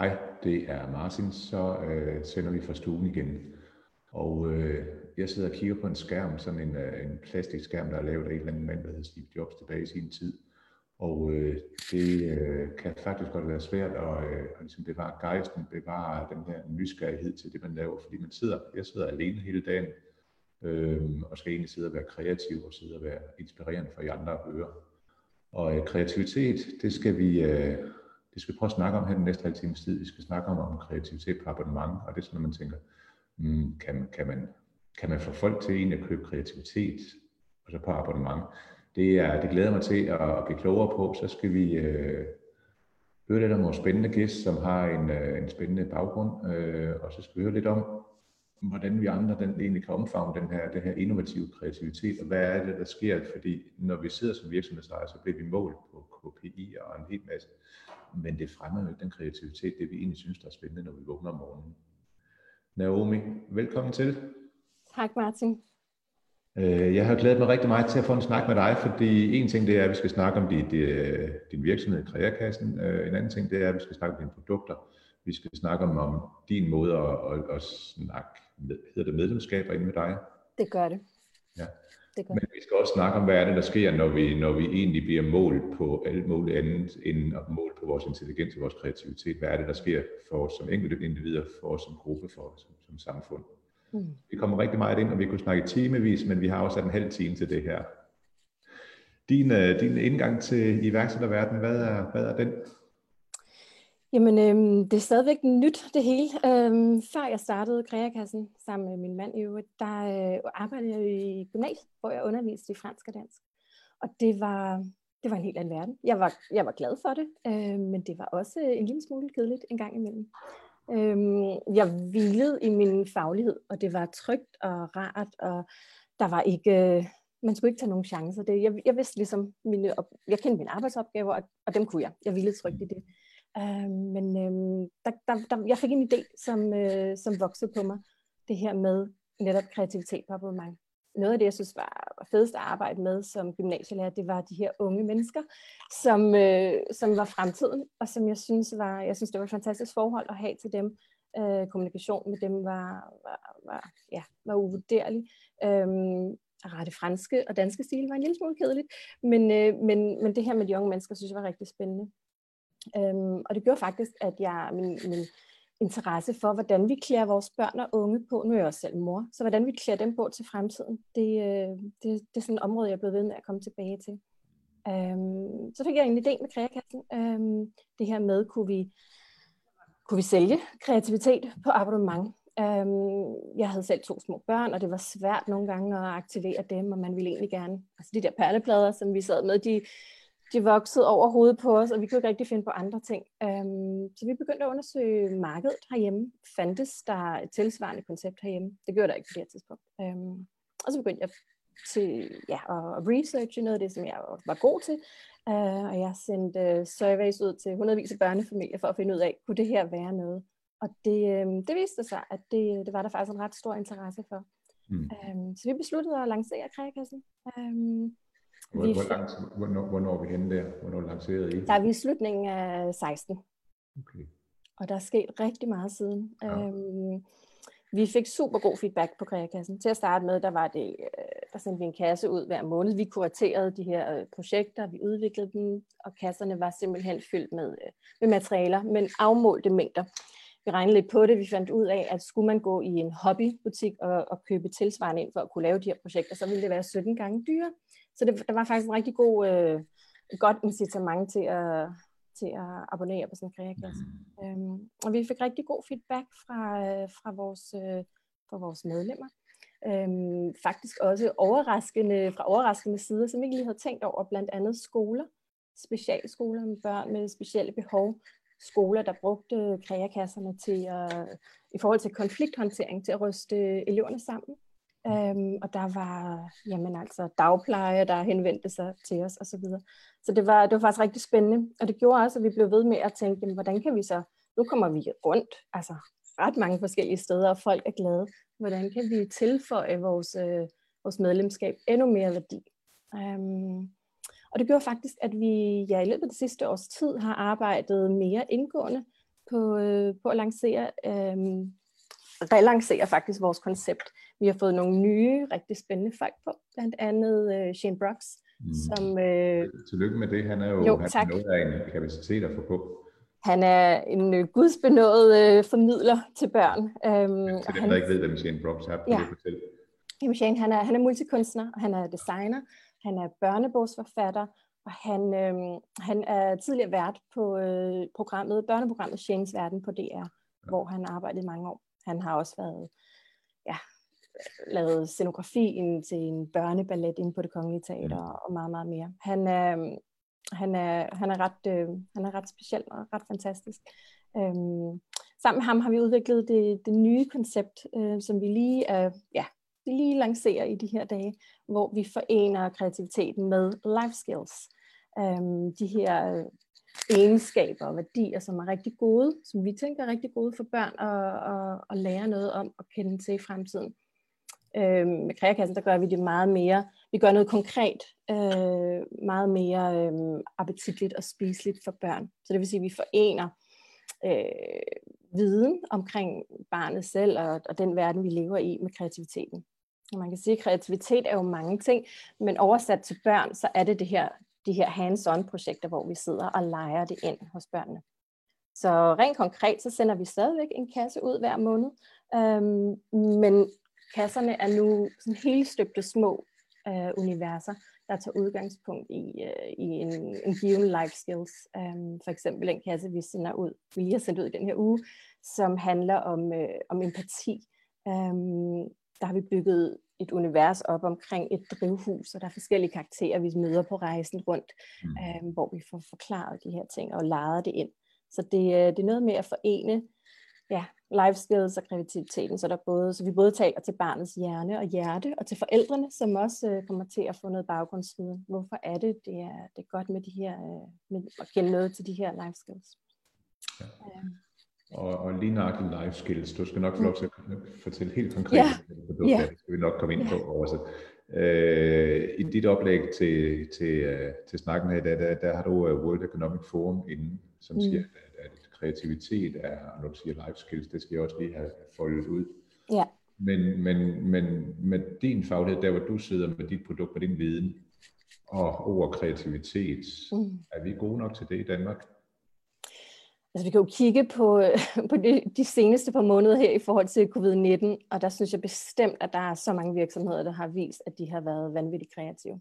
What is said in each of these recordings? hej, det er Marcin, så sender vi fra stuen igen. Og jeg sidder og kigger på en skærm, sådan en plastikskærm, der er lavet af en eller anden mand, der hedder Steve Jobs tilbage i sin tid. Og det kan faktisk godt være svært at ligesom bevare gejsten, bevare den her nysgerrighed til det, man laver. Fordi jeg sidder alene hele dagen, og skal egentlig sidde og være kreativ og sidde og være inspirerende for jer andre at høre. Og kreativitet, det skal vi prøve at snakke om her den næste halve times tid. Vi skal snakke om kreativitet på abonnement, og det er sådan, at man tænker, kan man få folk til egentlig at købe kreativitet og så på abonnement? Det glæder mig til at blive klogere på. Så skal vi høre lidt om vores spændende gæst, som har en spændende baggrund. Og så skal vi høre lidt om, hvordan vi andre egentlig kan omfavne den her innovative kreativitet. Og hvad er det, der sker? Fordi når vi sidder som virksomhedsejer, så bliver vi målt på KPI og en hel masse. Men det fremmer jo ikke den kreativitet, det vi egentlig synes, der er spændende, når vi vågner om morgenen. Naomi, velkommen til. Tak, Marcin. Jeg har glædet mig rigtig meget til at få en snak med dig, fordi en ting det er, at vi skal snakke om din virksomhed i Kreakassen. En anden ting det er, at vi skal snakke om dine produkter. Vi skal snakke om din måde at snakke med, hedder det medlemskaber inde med dig? Det gør det. Ja. Det gør. Men vi skal også snakke om, hvad er det, der sker, når vi egentlig bliver målt på alt muligt andet end at måle på vores intelligens og vores kreativitet. Hvad er det, der sker for os som enkelte individer, for os som gruppe, for os som samfund? Vi kommer rigtig meget ind, og vi kunne snakke timevis, men vi har også en halv time til det her. Din indgang til iværksætterverdenen, hvad er den? Jamen, det er stadigvæk nyt, det hele. Før jeg startede Kreakassen sammen med min mand i øvrigt, der arbejdede jeg i gymnasiet, hvor jeg underviste i fransk og dansk. Og det var en helt anden verden. Jeg var glad for det, men det var også en lille smule kedeligt en gang imellem. Jeg hvilede i min faglighed, og det var trygt og rart, og der var ikke, man skulle ikke tage nogen chancer. Jeg vidste ligesom, jeg kendte mine arbejdsopgaver, og dem kunne jeg. Jeg hvilede trygt i det. Men jeg fik en idé, som voksede på mig. Det her med netop kreativitet på abonnement. Noget af det, jeg synes var fedest at arbejde med som gymnasielærer, det var de her unge mennesker, som var fremtiden, og som jeg synes, det var et fantastisk forhold at have til dem. Kommunikation med dem var uvurderlig. At rette franske og danske stil var en lille smule kedeligt, men det her med de unge mennesker, synes jeg var rigtig spændende. Og det gjorde faktisk, at min interesse for, hvordan vi klæder vores børn og unge på, nu er jeg også selv mor, så hvordan vi klæder dem på til fremtiden, det er sådan et område, jeg er blevet ved med at komme tilbage til. Så fik jeg en idé med Kreakassen. Det her med, kunne vi sælge kreativitet på abonnement? Jeg havde selv 2 små børn, og det var svært nogle gange at aktivere dem, og man ville egentlig gerne, altså de der perleplader, som vi sad med, de voksede over hovedet på os, og vi kunne ikke rigtig finde på andre ting. Så vi begyndte at undersøge markedet herhjemme. Fandtes der et tilsvarende koncept herhjemme? Det gjorde der ikke på det her tidspunkt. Og så begyndte jeg at researche noget af det, som jeg var god til. Og jeg sendte surveys ud til hundredvis af børnefamilier for at finde ud af, kunne det her være noget? Og det viste sig, at det var der faktisk en ret stor interesse for. Så vi besluttede at lancere Kreakassen. Hvornår er vi henne der? Hvornår lancerede I? Der er vi i slutningen af 16. Okay. Og der er sket rigtig meget siden. Ja. Vi fik super god feedback på Kreakassen. Til at starte med, der sendte vi en kasse ud hver måned. Vi kuraterede de her projekter, vi udviklede dem, og kasserne var simpelthen fyldt med materialer, men afmålte mængder. Vi regnede lidt på det. Vi fandt ud af, at skulle man gå i en hobbybutik og købe tilsvarende ind for at kunne lave de her projekter, så ville det være 17 gange dyrere. Så der var faktisk en rigtig godt incitament til at abonnere på sådan en Kreakassen. Og vi fik rigtig god feedback fra vores medlemmer. Faktisk også fra overraskende sider, som ikke lige havde tænkt over, blandt andet skoler, specialskoler med børn med specielle behov, skoler, der brugte Kreakasserne i forhold til konflikthåndtering, til at ryste eleverne sammen. Og der var dagpleje, der henvendte sig til os og så videre. Så det var faktisk rigtig spændende, og det gjorde også, at vi blev ved med at tænke, hvordan kan vi så, nu kommer vi rundt, altså ret mange forskellige steder, og folk er glade, hvordan kan vi tilføje vores medlemskab endnu mere værdi? Og det gjorde faktisk, at vi i løbet af det sidste års tid har arbejdet mere indgående på at lancere, relancere faktisk vores koncept. Vi har fået nogle nye, rigtig spændende folk på, blandt andet Shane Brooks. Som, tillykke med det, han er jo noget af en kapacitet at få på. Han er en gudsbenået formidler til børn. Til dem, der ikke ved, hvem Shane Brooks er, kan du fortælle? Jamen Shane, han er multikunstner, og han er designer, han er børnebogsforfatter, og han er tidligere vært på børneprogrammet Shanes Verden på DR, hvor han arbejdede mange år. Han har også været, lavet scenografien til en børneballet inde på Det Kongelige Teater og meget, meget mere. Han er ret speciel og ret fantastisk. Sammen med ham har vi udviklet det nye koncept, som vi lige lancerer i de her dage, hvor vi forener kreativiteten med life skills. De her egenskaber og værdier, som er rigtig gode, som vi tænker er rigtig gode for børn at lære noget om og kende til i fremtiden. Med Kreakassen, der gør vi det meget mere. Vi gør noget konkret, meget mere appetitligt og spiseligt for børn. Så det vil sige, at vi forener viden omkring barnet selv og den verden, vi lever i, med kreativiteten. Og man kan sige, at kreativitet er jo mange ting, men oversat til børn, så er de her hands-on-projekter, hvor vi sidder og leger det ind hos børnene. Så rent konkret, så sender vi stadigvæk en kasse ud hver måned, men kasserne er nu sådan hele støbte små universer, der tager udgangspunkt i en given life skills. For eksempel den kasse, vi lige har sendt ud i den her uge, som handler om empati. Der har vi bygget et univers op omkring et drivhus, og der er forskellige karakterer, vi møder på rejsen rundt, hvor vi får forklaret de her ting og leger det ind. Så det er noget med at forene life skills og kreativiteten, så vi både taler til barnets hjerne og hjerte, og til forældrene, som også kommer til at få noget baggrundsviden. Hvorfor er det er godt med de her, med at kende noget til de her life skills. Ja. Og lige nøjagtigt life skills, du skal nok få lov til at fortælle helt konkret, det skal vi nok komme ind på også. I dit oplæg til snakken her i dag, der har du World Economic Forum inden, som siger, at kreativitet er, og når du siger life skills, det skal jeg også lige have foldet ud. Ja. Men med din faglighed, der hvor du sidder med dit produkt, med din viden og over kreativitet, er vi gode nok til det i Danmark? Altså vi kan jo kigge på de seneste par måneder her i forhold til covid-19, og der synes jeg bestemt, at der er så mange virksomheder, der har vist, at de har været vanvittigt kreative.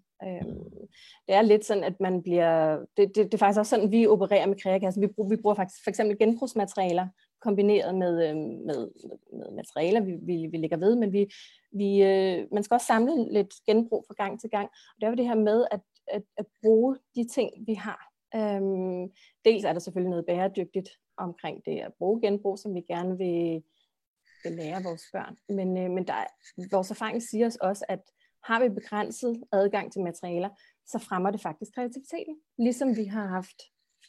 Det er lidt sådan, at man bliver... Det er faktisk også sådan, vi opererer med Kreakassen. Vi bruger faktisk for eksempel genbrugsmaterialer kombineret med materialer, vi lægger ved, men man skal også samle lidt genbrug fra gang til gang. Og det er jo det her med at bruge de ting, vi har. Dels er der selvfølgelig noget bæredygtigt omkring det at bruge genbrug, som vi gerne vil lære vores børn, men vores erfaring siger os også, at har vi begrænset adgang til materialer, så fremmer det faktisk kreativiteten, ligesom vi har haft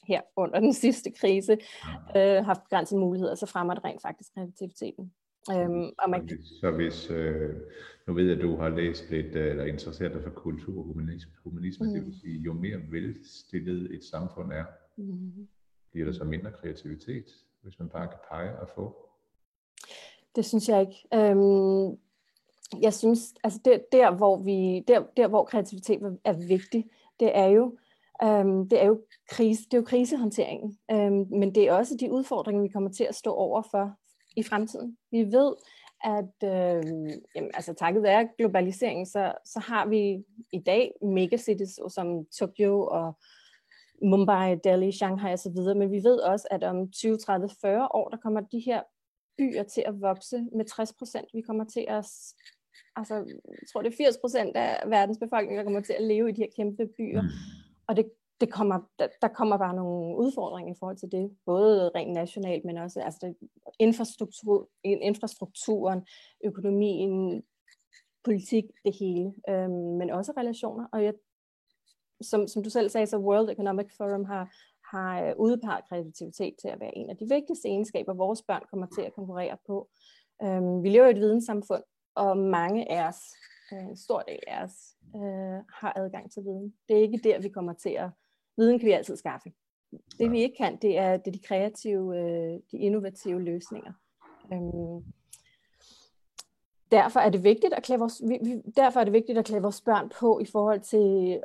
her under den sidste krise, haft begrænsede muligheder, så fremmer det rent faktisk kreativiteten. Så hvis, nu ved jeg, at du har læst lidt, eller interesseret dig for kultur og humanisme, det vil sige, jo mere velstillet et samfund er, bliver der så mindre kreativitet, hvis man bare kan pege og få? Det synes jeg ikke. Jeg synes, altså der hvor kreativitet er vigtig, det er jo krise, det er jo krisehåndteringen, men det er også de udfordringer, vi kommer til at stå over for i fremtiden. Vi ved, at takket være globaliseringen, så har vi i dag megacities som Tokyo og Mumbai, Delhi, Shanghai osv., men vi ved også, at om 20, 30, 40 år, der kommer de her byer til at vokse med 60%. Vi kommer til at, altså jeg tror det er 80% af verdens befolkning, der kommer til at leve i de her kæmpe byer, og der kommer bare nogle udfordringer i forhold til det, både rent nationalt, men også altså infrastrukturen, økonomien, politik, det hele, men også relationer. Og som du selv sagde, så World Economic Forum har udpeget kreativitet til at være en af de vigtigste egenskaber, vores børn kommer til at konkurrere på. Vi lever i et videnssamfund, og mange af os, en stor del af os, har adgang til viden. Det er ikke der, vi kommer til at... Viden kan vi altid skaffe. Det vi ikke kan, det er de kreative, de innovative løsninger. Derfor er det vigtigt at klæde vores børn på i forhold til,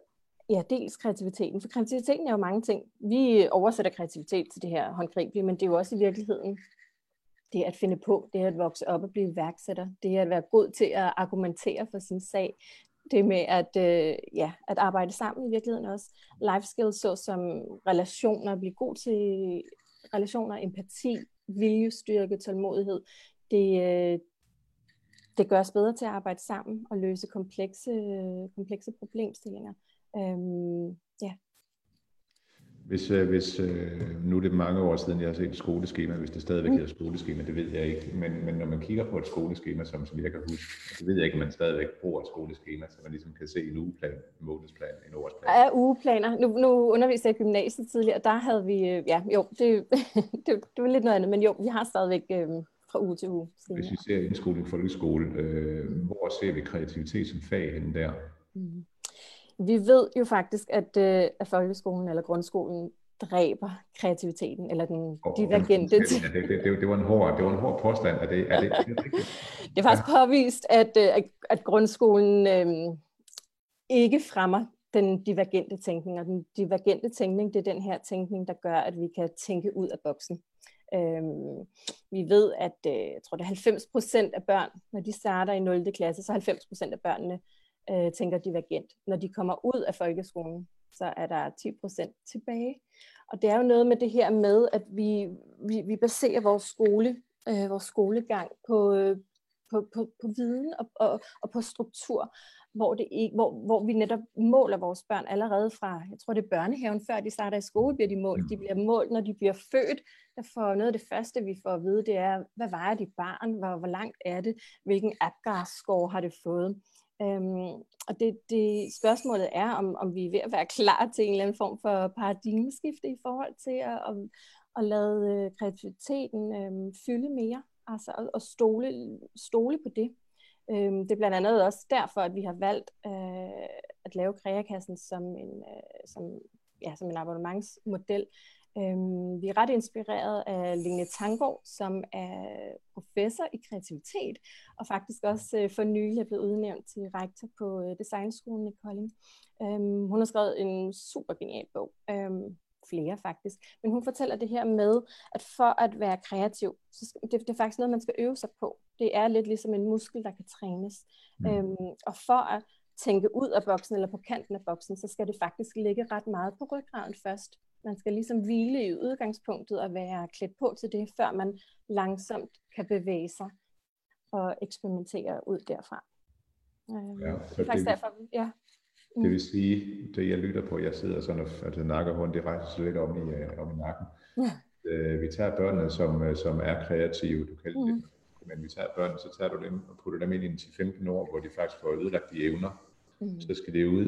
ja, dels kreativiteten. For kreativiteten er jo mange ting. Vi oversætter kreativitet til det her håndgribelige, men det er jo også i virkeligheden det at finde på, det at vokse op og blive iværksætter, det at være god til at argumentere for sin sag, det med at arbejde sammen i virkeligheden også. Life skills såsom relationer, blive god til relationer, empati, viljestyrke, tålmodighed, det gør os bedre til at arbejde sammen og løse komplekse problemstillinger. Hvis nu er det mange år siden, jeg har set et skoleskema, hvis det stadigvæk hedder skoleskema, det ved jeg ikke. Men når man kigger på et skoleskema, som jeg kan huske, så ved jeg ikke, om man stadigvæk bruger et skoleskema, så man ligesom kan se en ugeplan, en månedsplan, en årsplan. Ja, ugeplaner. Nu underviste jeg i gymnasiet tidligere, og der havde vi, det var lidt noget andet, men jo, vi har stadigvæk fra uge til uge. Hvis vi ser indskoling, folkeskole, hvor ser vi kreativitet som fag henne der? Mm. Vi ved jo faktisk, at folkeskolen eller grundskolen dræber kreativiteten, eller den divergente. Det var en hård påstand. Er det rigtigt? Det er faktisk påvist, at grundskolen ikke fremmer den divergente tænkning. Og den divergente tænkning, det er den her tænkning, der gør, at vi kan tænke ud af boksen. Vi ved, at jeg tror, det er 90% af børn, når de starter i 0. klasse, så 90% af børnene tænker divergent. Når de kommer ud af folkeskolen, så er der 10% tilbage. Og det er jo noget med det her med, at vi baserer vores skolegang på viden og på struktur, hvor vi netop måler vores børn allerede fra, jeg tror det er børnehaven, før de starter i skole, bliver de målt. De bliver målt, når de bliver født. For noget af det første, vi får at vide, det er, hvad vejer dit barn? Hvor langt er det? Hvilken Apgar-score har det fået? Og det spørgsmålet er, om vi er ved at være klar til en eller anden form for paradigmeskifte i forhold til at lade kreativiteten fylde mere, altså og stole på det. Det er blandt andet også derfor, at vi har valgt at lave Kreakassen som en abonnementsmodel. Vi er ret inspireret af Lene Tanggard, som er professor i kreativitet, og faktisk også for nylig er blevet udnævnt til rektor på Designskolen i Kolding. Hun har skrevet en super genial bog, flere faktisk, men hun fortæller det her med, at for at være kreativ, så det er faktisk noget, man skal øve sig på. Det er lidt ligesom en muskel, der kan trænes. Og for at tænke ud af boksen eller på kanten af boksen, så skal det faktisk ligge ret meget på ryggraden først. Man skal ligesom hvile i udgangspunktet og være klædt på til det, før man langsomt kan bevæge sig og eksperimentere ud derfra. Det vil sige, det jeg lytter på, jeg sidder sådan og nakkehånd, det rejser sig lidt om i nakken. Ja. Vi tager børnene, som er kreative, du kalder det. Men vi tager børnene, så tager du dem og putter dem ind i 10-15 år, hvor de faktisk får ødelagt de evner. Så skal det ud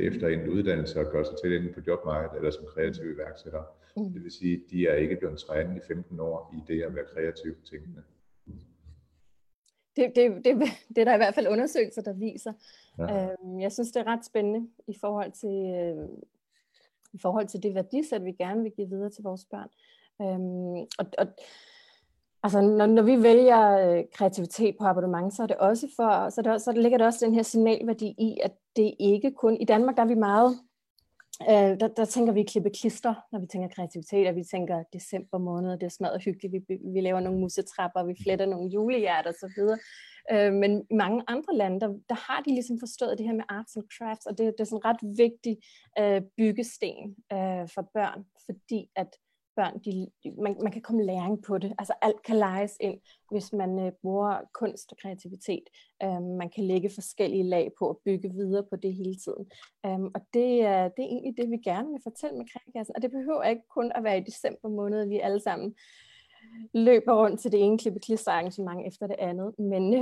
efter en uddannelse og gøre sig til enten på jobmarkedet eller som kreative iværksættere. Det vil sige, at de er ikke blevet trænet i 15 år i det at være kreative på tingene. Det er der i hvert fald undersøgelser, der viser. Ja. Jeg synes, det er ret spændende i forhold til, det værdisæt, vi gerne vil give videre til vores børn. Altså, når vi vælger kreativitet på abonnement, så er det også så ligger der også den her signalværdi i, at det ikke kun... I Danmark, der er vi meget... Der tænker vi klippe-klister, når vi tænker kreativitet, og vi tænker december måned, det er smadret hyggeligt, vi laver nogle musetrapper, vi fletter nogle julehjerter osv. Men i mange andre lande, der har de ligesom forstået det her med arts and crafts, og det er sådan en ret vigtig byggesten for børn, fordi at børn, man kan komme læring på det. Altså alt kan leges ind, hvis man bruger kunst og kreativitet. Man kan lægge forskellige lag på og bygge videre på det hele tiden. Og det er egentlig det, vi gerne vil fortælle med Kreakassen. Og det behøver ikke kun at være i december måned, vi alle sammen løber rundt til det ene klippe-klister-arrangement efter det andet. Men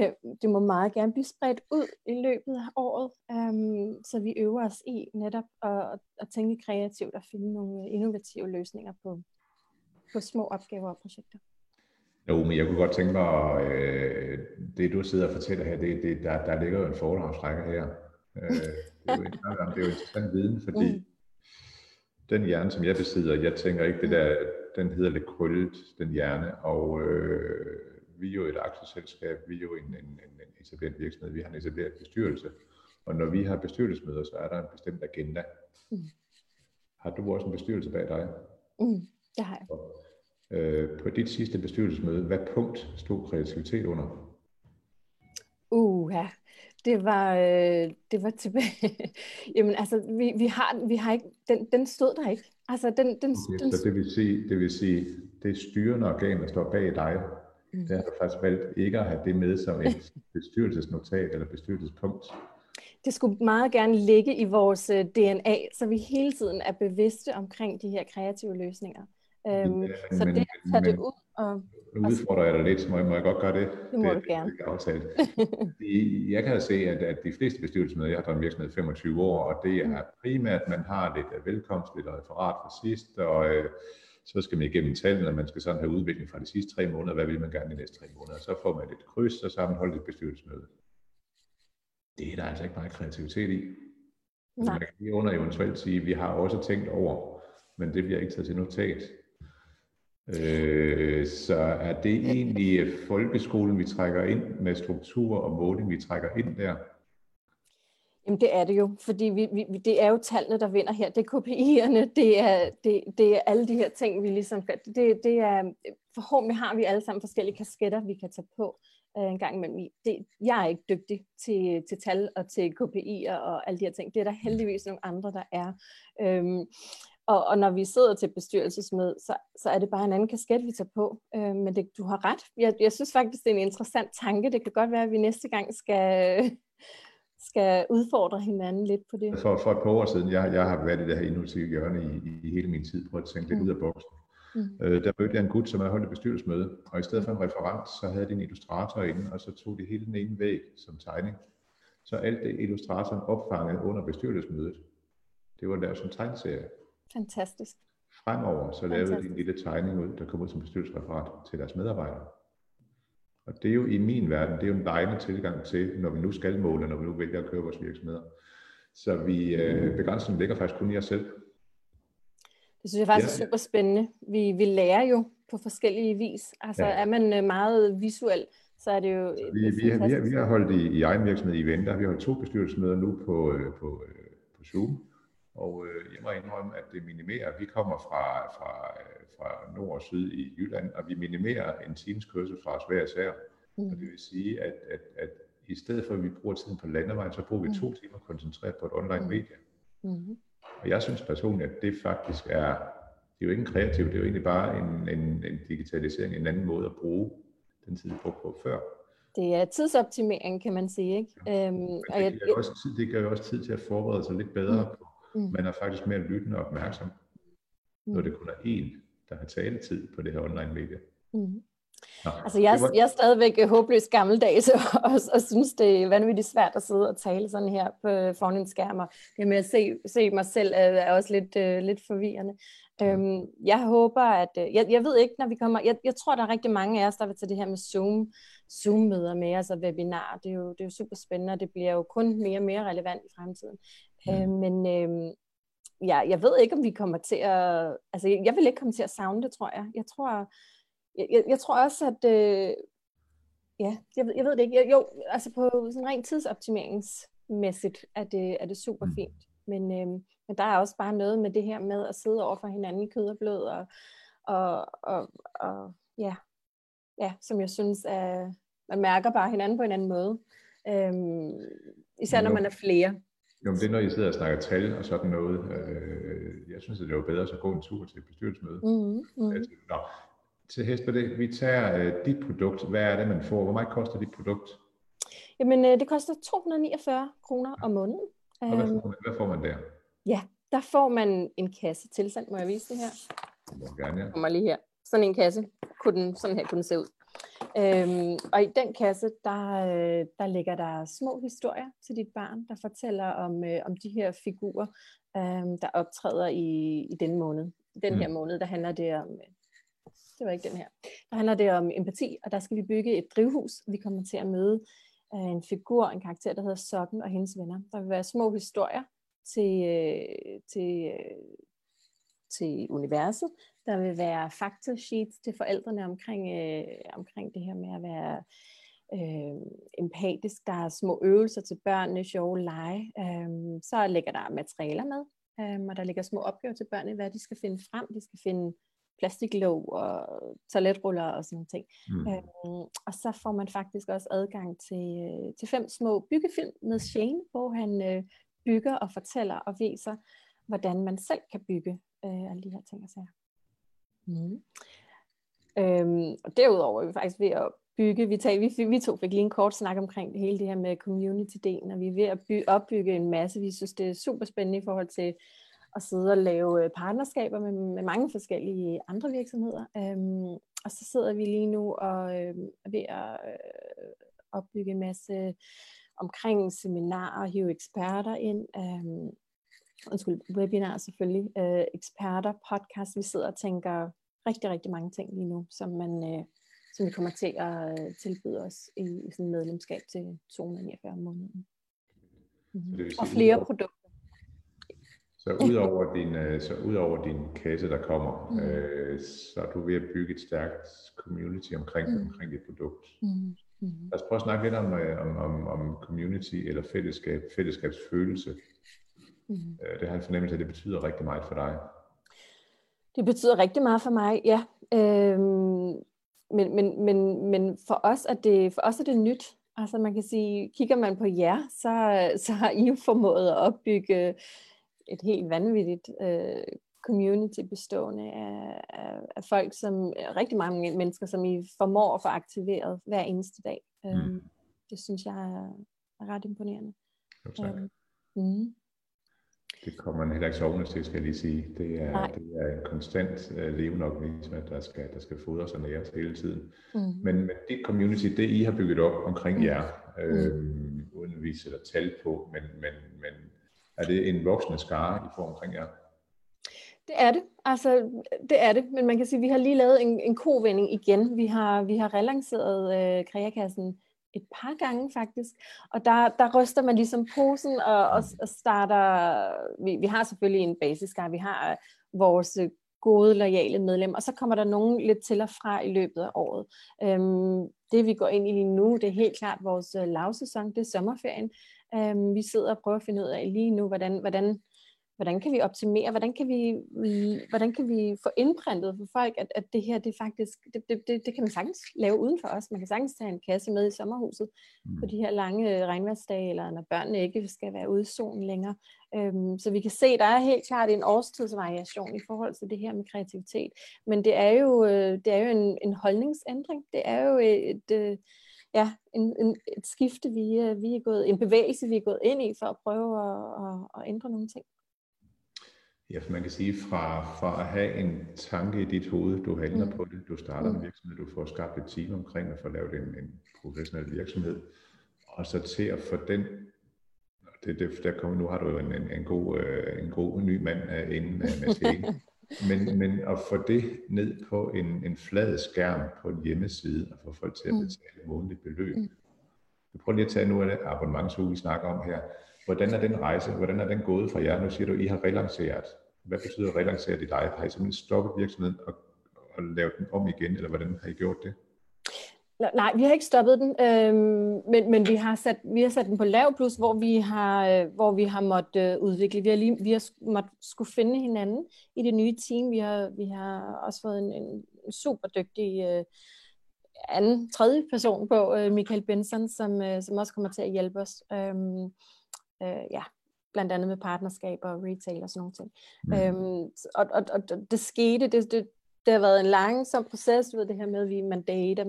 det må meget gerne blive spredt ud i løbet af året, så vi øver os i netop at tænke kreativt og finde nogle innovative løsninger på små opgaver og projekter. Jo, men jeg kunne godt tænke mig, det du sidder og fortæller her, der ligger jo en foredragsrække her. Det er jo interessant viden, fordi den hjerne, som jeg besidder, jeg tænker ikke det der, den hedder lidt krøllet, den hjerne, og vi er jo et aktieselskab, vi er jo en etableret virksomhed, vi har en etableret bestyrelse, og når vi har bestyrelsesmøder, så er der en bestemt agenda. Mm. Har du også en bestyrelse bag dig? Mm, det har jeg. Og, på dit sidste bestyrelsesmøde, hvad punkt stod kreativitet under? Ja. Det var tilbage. Jamen altså, vi har ikke, den stod der ikke. Altså den så det vil sige, det styrende organ, der står bag dig, der har du faktisk valgt ikke at have det med som et bestyrelsesnotat eller bestyrelsespunkt. Det skulle meget gerne ligge i vores DNA, så vi hele tiden er bevidste omkring de her kreative løsninger. Så det at tage det ud og... Nu udfordrer jeg dig lidt, så må jeg godt gøre det. Det må du gerne. Jeg kan se, at de fleste bestyrelsesmøder, jeg har drevet en virksomhed i 25 år, og det er primært, at man har lidt velkomst, lidt referat fra sidst, og så skal man igennem tallene, og man skal sådan have udvikling fra de sidste 3 måneder, hvad vil man gerne de næste 3 måneder, så får man et kryds, og så har man holdt et bestyrelsesmøde. Det er der altså ikke meget kreativitet i. Altså, man kan lige under eventuelt sige, at vi har også tænkt over, men det bliver ikke taget til notat. Så er det egentlig folkeskolen, vi trækker ind med strukturer og måling, vi trækker ind der? Jamen det er det jo, fordi det er jo tallene, der vinder her. Det er KPI'erne, det er alle de her ting, vi ligesom... Det er, forhåbentlig har vi alle sammen forskellige kasketter, vi kan tage på en gang imellem. Jeg er ikke dygtig til tal og til KPI'er og alle de her ting. Det er der heldigvis nogle andre, der er. Og når vi sidder til bestyrelsesmøde, så er det bare en anden kasket, vi tager på. Men det, du har ret. Jeg synes faktisk, det er en interessant tanke. Det kan godt være, at vi næste gang skal udfordre hinanden lidt på det. For et par år siden, jeg har været i det her innovative hjørne i hele min tid, prøv at tænke lidt ud af boksen. Der mødte jeg en gut, som havde holdt et bestyrelsesmøde, og i stedet for en referent, så havde de en illustrator inde, og så tog de hele den ene væg som tegning. Så alt det illustratoren opfangede under bestyrelsesmødet, det var lavet som tegneserie. Fantastisk. Fremover så lavede de en lille tegning ud, der kom ud som bestyrelsesreferat til deres medarbejdere. Og det er jo i min verden, det er jo en dejlig tilgang til, når vi nu skal måle, når vi nu vælger at køre vores virksomheder. Så vi begrænsningen ligger faktisk kun i os selv. Det synes jeg faktisk er super spændende. Vi lærer jo på forskellige vis. Altså er man meget visuel, så er det jo... Vi har holdt i egen virksomhed i eventer. Vi har holdt 2 bestyrelsesmøder nu på Zoom. Og jeg må indrømme, at det minimerer. Vi kommer fra nord og syd i Jylland, og vi minimerer en times kørsel fra Sverige især. Og det vil sige, at i stedet for, at vi bruger tiden på landevejen, så bruger vi 2 timer koncentreret på et online medie. Og jeg synes personligt, at det faktisk er, det er jo ikke en kreativ, det er jo egentlig bare en digitalisering, en anden måde at bruge den tid, vi brugte på før. Det er tidsoptimering, kan man sige, ikke? Ja. Det giver jo også tid til at forberede sig lidt bedre på. Man er faktisk mere lyttende og opmærksom, når det kun er én, der har taletid på det her online-medie. Altså jeg er stadigvæk håbløst gammeldags og synes, det er vanvittigt svært at sidde og tale sådan her foran en skærm. Det med at se mig selv er også lidt forvirrende. Jeg håber, at... Jeg ved ikke, når vi kommer... Jeg tror, der er rigtig mange af os, der vil tage det her med Zoom-møder med, altså webinar. Det er jo super spændende, og det bliver jo kun mere og mere relevant i fremtiden. Men jeg ved ikke, om vi kommer til at... Altså, jeg vil ikke komme til at savne det, tror jeg. Jeg tror også, at... Jeg ved det ikke. Jo, altså på sådan rent tidsoptimeringsmæssigt er det super fint. Men der er også bare noget med det her med at sidde over for hinanden i kød og blød, og som jeg synes, at man mærker bare hinanden på en anden måde. Især når man er flere. Jo, men det er, når I sidder og snakker tal og sådan noget. Jeg synes, at det var bedre at gå en tur til et bestyrelsesmøde. Til hest på det, vi tager dit produkt. Hvad er det, man får? Hvor meget koster dit produkt? Jamen, det koster 249 kroner om måneden. Og hvad får man der? Ja, der får man en kasse tilsendt. Må jeg vise det her? Det må jeg gerne, ja. Kommer lige her. Sådan en kasse. Sådan her kunne den se ud. Og i den kasse, der ligger der små historier til dit barn, der fortæller om de her figurer, der optræder i denne måned. Den her måned, der handler det om... Det var ikke den her. Der handler det om empati, og der skal vi bygge et drivhus. Vi kommer til at møde en figur, en karakter, der hedder Sokken og hendes venner. Der vil være små historier til til universet. Der vil være faktasheets til forældrene omkring det her med at være empatisk. Der er små øvelser til børnene, sjove lege. Så ligger der materialer med, og der ligger små opgaver til børnene, hvad de skal finde frem. De skal finde plastiklåg og toiletruller og sådan nogle ting. Og så får man faktisk også adgang til 5 små byggefilm med Shane, hvor han bygger og fortæller og viser, hvordan man selv kan bygge alle de her ting og sager. Og derudover er vi faktisk ved at bygge, vi to fik lige en kort snak omkring hele det her med community-delen, og vi er ved at opbygge en masse. Vi synes, det er super spændende i forhold til at sidde og lave partnerskaber med mange forskellige andre virksomheder. Og så sidder vi lige nu og er ved at opbygge en masse omkring seminarer, hive eksperter ind, webinarer selvfølgelig, eksperter, podcast. Vi sidder og tænker rigtig, rigtig mange ting lige nu, som vi kommer til at tilbyde os i sådan et medlemskab til 249 måneden. Og flere produkter. Så udover din kasse, der kommer, så er du ved at bygge et stærkt community omkring dit produkt. Lad os prøve at snakke lidt om community eller fællesskabsfølelse. Det har en fornemmelse af, at det betyder rigtig meget for dig. Det betyder rigtig meget for mig, ja. Men for os er det nyt. Altså man kan sige, kigger man på jer, så har I jo formået at opbygge et helt vanvittigt community bestående af folk, som rigtig mange mennesker, som I formår at få aktiveret hver eneste dag. Det synes jeg er ret imponerende. Det kommer man heller ikke sovende til, skal jeg lige sige. Det er en konstant levende organisme, der skal fodres og næres hele tiden. Men det community, det I har bygget op omkring jer, uden at vi sætter tal på, men er det en voksende skare, I får omkring jer? Det er det, men man kan sige, at vi har lige lavet en kovending igen. Vi har relanceret Kreakassen et par gange faktisk, og der ryster man ligesom posen og starter. Vi har selvfølgelig en basisskare, vi har vores gode, loyale medlemmer, og så kommer der nogen lidt til og fra i løbet af året. Det vi går ind i lige nu, det er helt klart vores lavsæson, det er sommerferien. Vi sidder og prøver at finde ud af lige nu, hvordan kan vi optimere, hvordan kan vi få indprintet for folk, at det her, det faktisk, det kan man sagtens lave uden for os. Man kan sagtens tage en kasse med i sommerhuset på de her lange regnværsdage, eller når børnene ikke skal være ude i solen længere. Så vi kan se, der er helt klart en årstidsvariation i forhold til det her med kreativitet. Men det er jo en holdningsændring. Det er jo et skifte, en bevægelse, vi er gået ind i for at prøve at ændre nogle ting. Ja, for man kan sige, fra at have en tanke i dit hoved, du handler på det, du starter en virksomhed, du får skabt et team omkring og får lavet en professionel virksomhed, og så til at få den, nu har du jo en god ny mand inden Mathien, men at få det ned på en flad skærm på en hjemmeside og få folk til at betale et månedligt beløb. Vi prøver lige at tage nu af det abonnementshue, vi snakker om her. Hvordan er den rejse? Hvordan er den gået fra jer? Nu siger du, I har relanceret. Hvad betyder relanceret i dig? Har I simpelthen stoppet virksomheden og lavet den om igen, eller hvordan har I gjort det? Nej, vi har ikke stoppet den, men vi har sat den på lav plus, hvor vi har måttet udvikle. Vi har måttet skulle finde hinanden i det nye team. Vi har også fået en super dygtig tredje person på, Michael Benson, som også kommer til at hjælpe os. Blandt andet med partnerskaber og retail og sådan nogle ting. Og det skete, det har været en langsom proces, ved det her med, at man dater,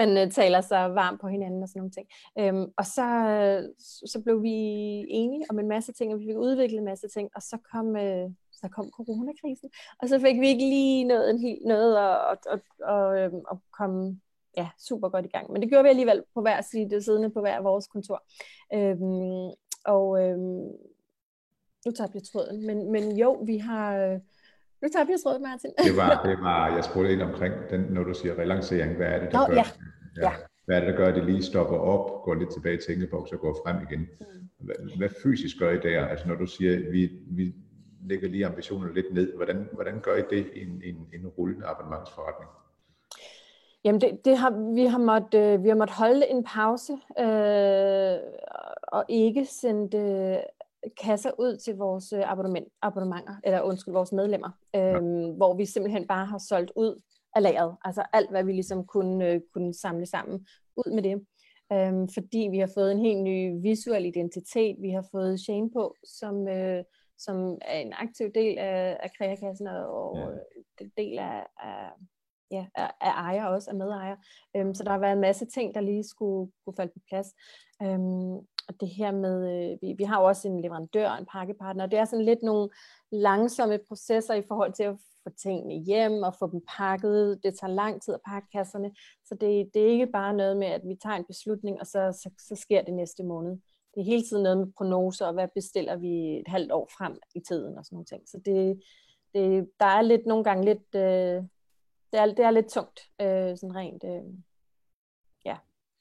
man taler sig varmt på hinanden og sådan nogle ting. Og så blev vi enige om en masse ting, og vi fik udviklet en masse ting, og så kom coronakrisen, og så fik vi ikke lige noget at komme super godt i gang. Men det gjorde vi alligevel på hver side, siddende på hver vores kontor. Nu tager jeg tråden, men jo, vi har... Nu tager jeg tråden, Marcin. Det var, jeg spurgte ind omkring, når du siger relancering, hvad er det, der gør? Hvad er det, der gør, at det lige stopper op, går lidt tilbage i tænkeboks og går frem igen? Hvad fysisk gør I der? Altså når du siger, vi lægger lige ambitionerne lidt ned. Hvordan gør I det i en rullende abonnementsforretning? Jamen vi har måttet holde en pause og ikke sende kasser ud til vores abonnementer eller vores medlemmer, hvor vi simpelthen bare har solgt ud af lageret, altså alt hvad vi ligesom kunne samle sammen ud med det. Fordi vi har fået en helt ny visuel identitet. Vi har fået Shane på, som er en aktiv del af Kreakassen og del af ejer også, af medejer. Så der har været en masse ting, der lige skulle falde på plads. Og det her med, vi har også en leverandør, en pakkepartner, og det er sådan lidt nogle langsomme processer i forhold til at få tingene hjem og få dem pakket. Det tager lang tid at pakke kasserne, så det er ikke bare noget med, at vi tager en beslutning, og så sker det næste måned. Det er hele tiden noget med prognoser, og hvad bestiller vi et halvt år frem i tiden og sådan nogle ting. Så der er lidt nogle gange lidt, det er lidt tungt, sådan rent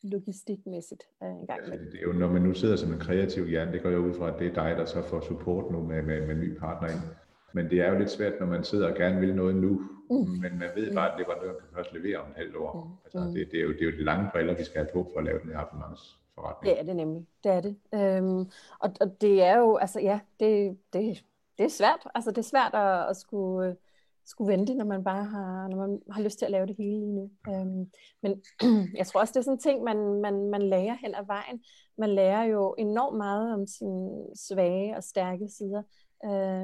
logistikmæssigt en gang. Ja, det er jo, når man nu sidder som en kreativ hjerne, det går jeg ud fra, at det er dig, der så får support nu med en ny partner ind. Men det er jo lidt svært, når man sidder og gerne vil noget nu, men man ved bare, at leverandøren kan først levere om et halvt år. Altså, det er jo de lange briller, vi skal have på for at lave den her abonnementsforretning. Det er det nemlig. Det er det. Og det er jo, altså ja, det er svært. Altså det er svært at skulle vente, når man bare har lyst til at lave det hele lige nu. Men jeg tror også, det er sådan en ting, man lærer hen ad vejen. Man lærer jo enormt meget om sine svage og stærke sider,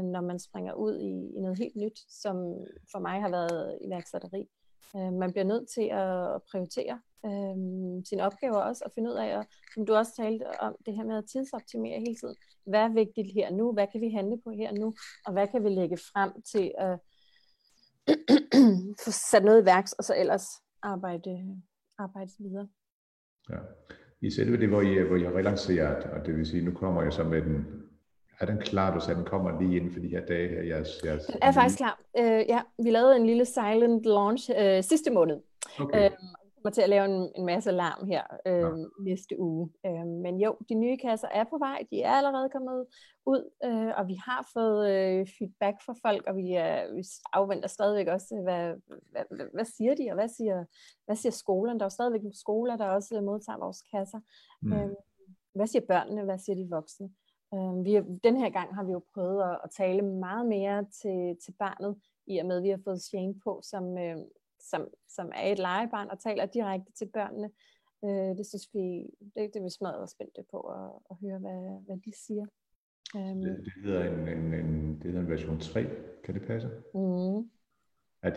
når man springer ud i noget helt nyt, som for mig har været iværksætteri. Man bliver nødt til at prioritere sine opgaver også, og finde ud af, og, som du også talte om, det her med at tidsoptimere hele tiden. Hvad er vigtigt her nu? Hvad kan vi handle på her nu? Og hvad kan vi lægge frem til at få sat noget i værks, og så ellers arbejde videre? Ja. I selve det, hvor I har relanceret, og det vil sige, nu kommer jeg så med den. Er den klar, du sagde, den kommer lige inden for de her dage her? Jeres den er faktisk klar. Vi lavede en lille silent launch sidste måned. Okay. Vi kommer til at lave en masse larm her næste uge. Men jo, de nye kasser er på vej. De er allerede kommet ud, og vi har fået feedback fra folk, og vi afventer stadigvæk også, hvad siger de, og hvad siger skolerne? Der er stadigvæk nogle skoler, der også modtager vores kasser. Hvad siger børnene? Hvad siger de voksne? Den her gang har vi jo prøvet at tale meget mere til barnet, i og med at vi har fået Shane på, som er et legebarn og taler direkte til børnene. Det synes vi, det er vi smadret spændte på at høre, hvad de siger. Det hedder en version 3, kan det passe? Mm. Er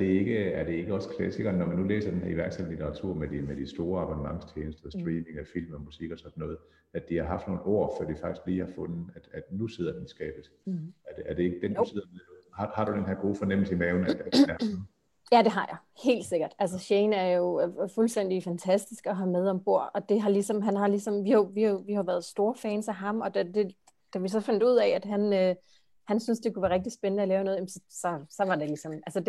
det ikke også klassikeren, når man nu læser den her iværksætterlitteratur med de store abonnementstjenester, streaming af film og musik og sådan noget, at de har haft nogle ord, før de faktisk lige har fundet, at nu sidder den i skabet. Mm. Er det ikke den, du sidder med? Har du den her gode fornemmelse i maven? Ja, det har jeg. Helt sikkert. Altså Shane er jo fuldstændig fantastisk at have med ombord, og det har ligesom, vi har været store fans af ham, og da vi så fandt ud af, at han synes, det kunne være rigtig spændende at lave noget, så var det ligesom, altså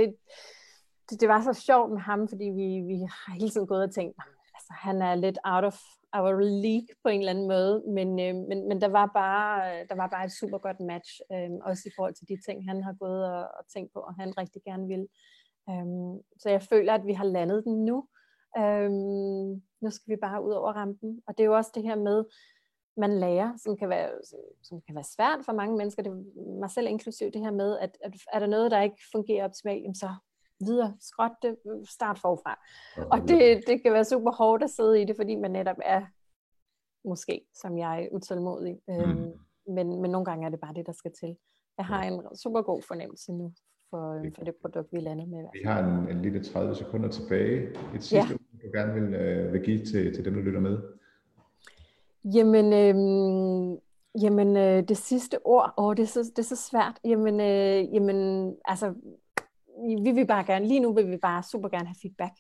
det var så sjovt med ham, fordi vi har hele tiden gået og tænkt, altså han er lidt out of our league på en eller anden måde, men der var bare et super godt match, også i forhold til de ting, han har gået og tænkt på, og han rigtig gerne vil. Så jeg føler, at vi har landet den nu. Nu skal vi bare ud over rampen, og det er jo også det her med, man lærer, som kan være svært for mange mennesker, det er mig selv inklusiv, det her med, at er der noget, der ikke fungerer optimalt, så videre, skråt det, start forfra. Og det kan være super hårdt at sidde i det, fordi man netop er, måske som jeg, utålmodig, men nogle gange er det bare det, der skal til. Jeg har en super god fornemmelse nu for det produkt, vi landede med. Vi har en lille 30 sekunder tilbage. Et sidste ord, du gerne vil give til dem, der lytter med. Jamen, det sidste ord, det er så svært. Jamen, altså, vi vil bare gerne, lige nu vil vi bare super gerne have feedback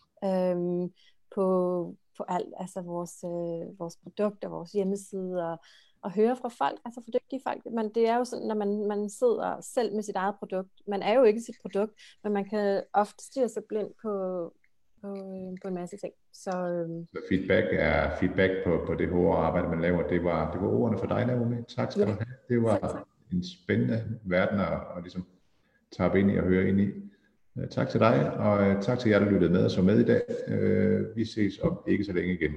på alt, altså vores produkter, vores hjemmeside, og høre fra folk, altså fra dygtige folk. Men det er jo sådan, når man sidder selv med sit eget produkt, man er jo ikke sit produkt, men man kan ofte stirre sig blind på en masse ting. Så feedback på det hårde arbejde, man laver, det var ordene for dig, Naomi. Tak skal du have. Det var en spændende verden at ligesom tappe ind i og høre ind i. Tak til dig, og tak til jer, der lyttede med og så med i dag. Vi ses om ikke så længe igen.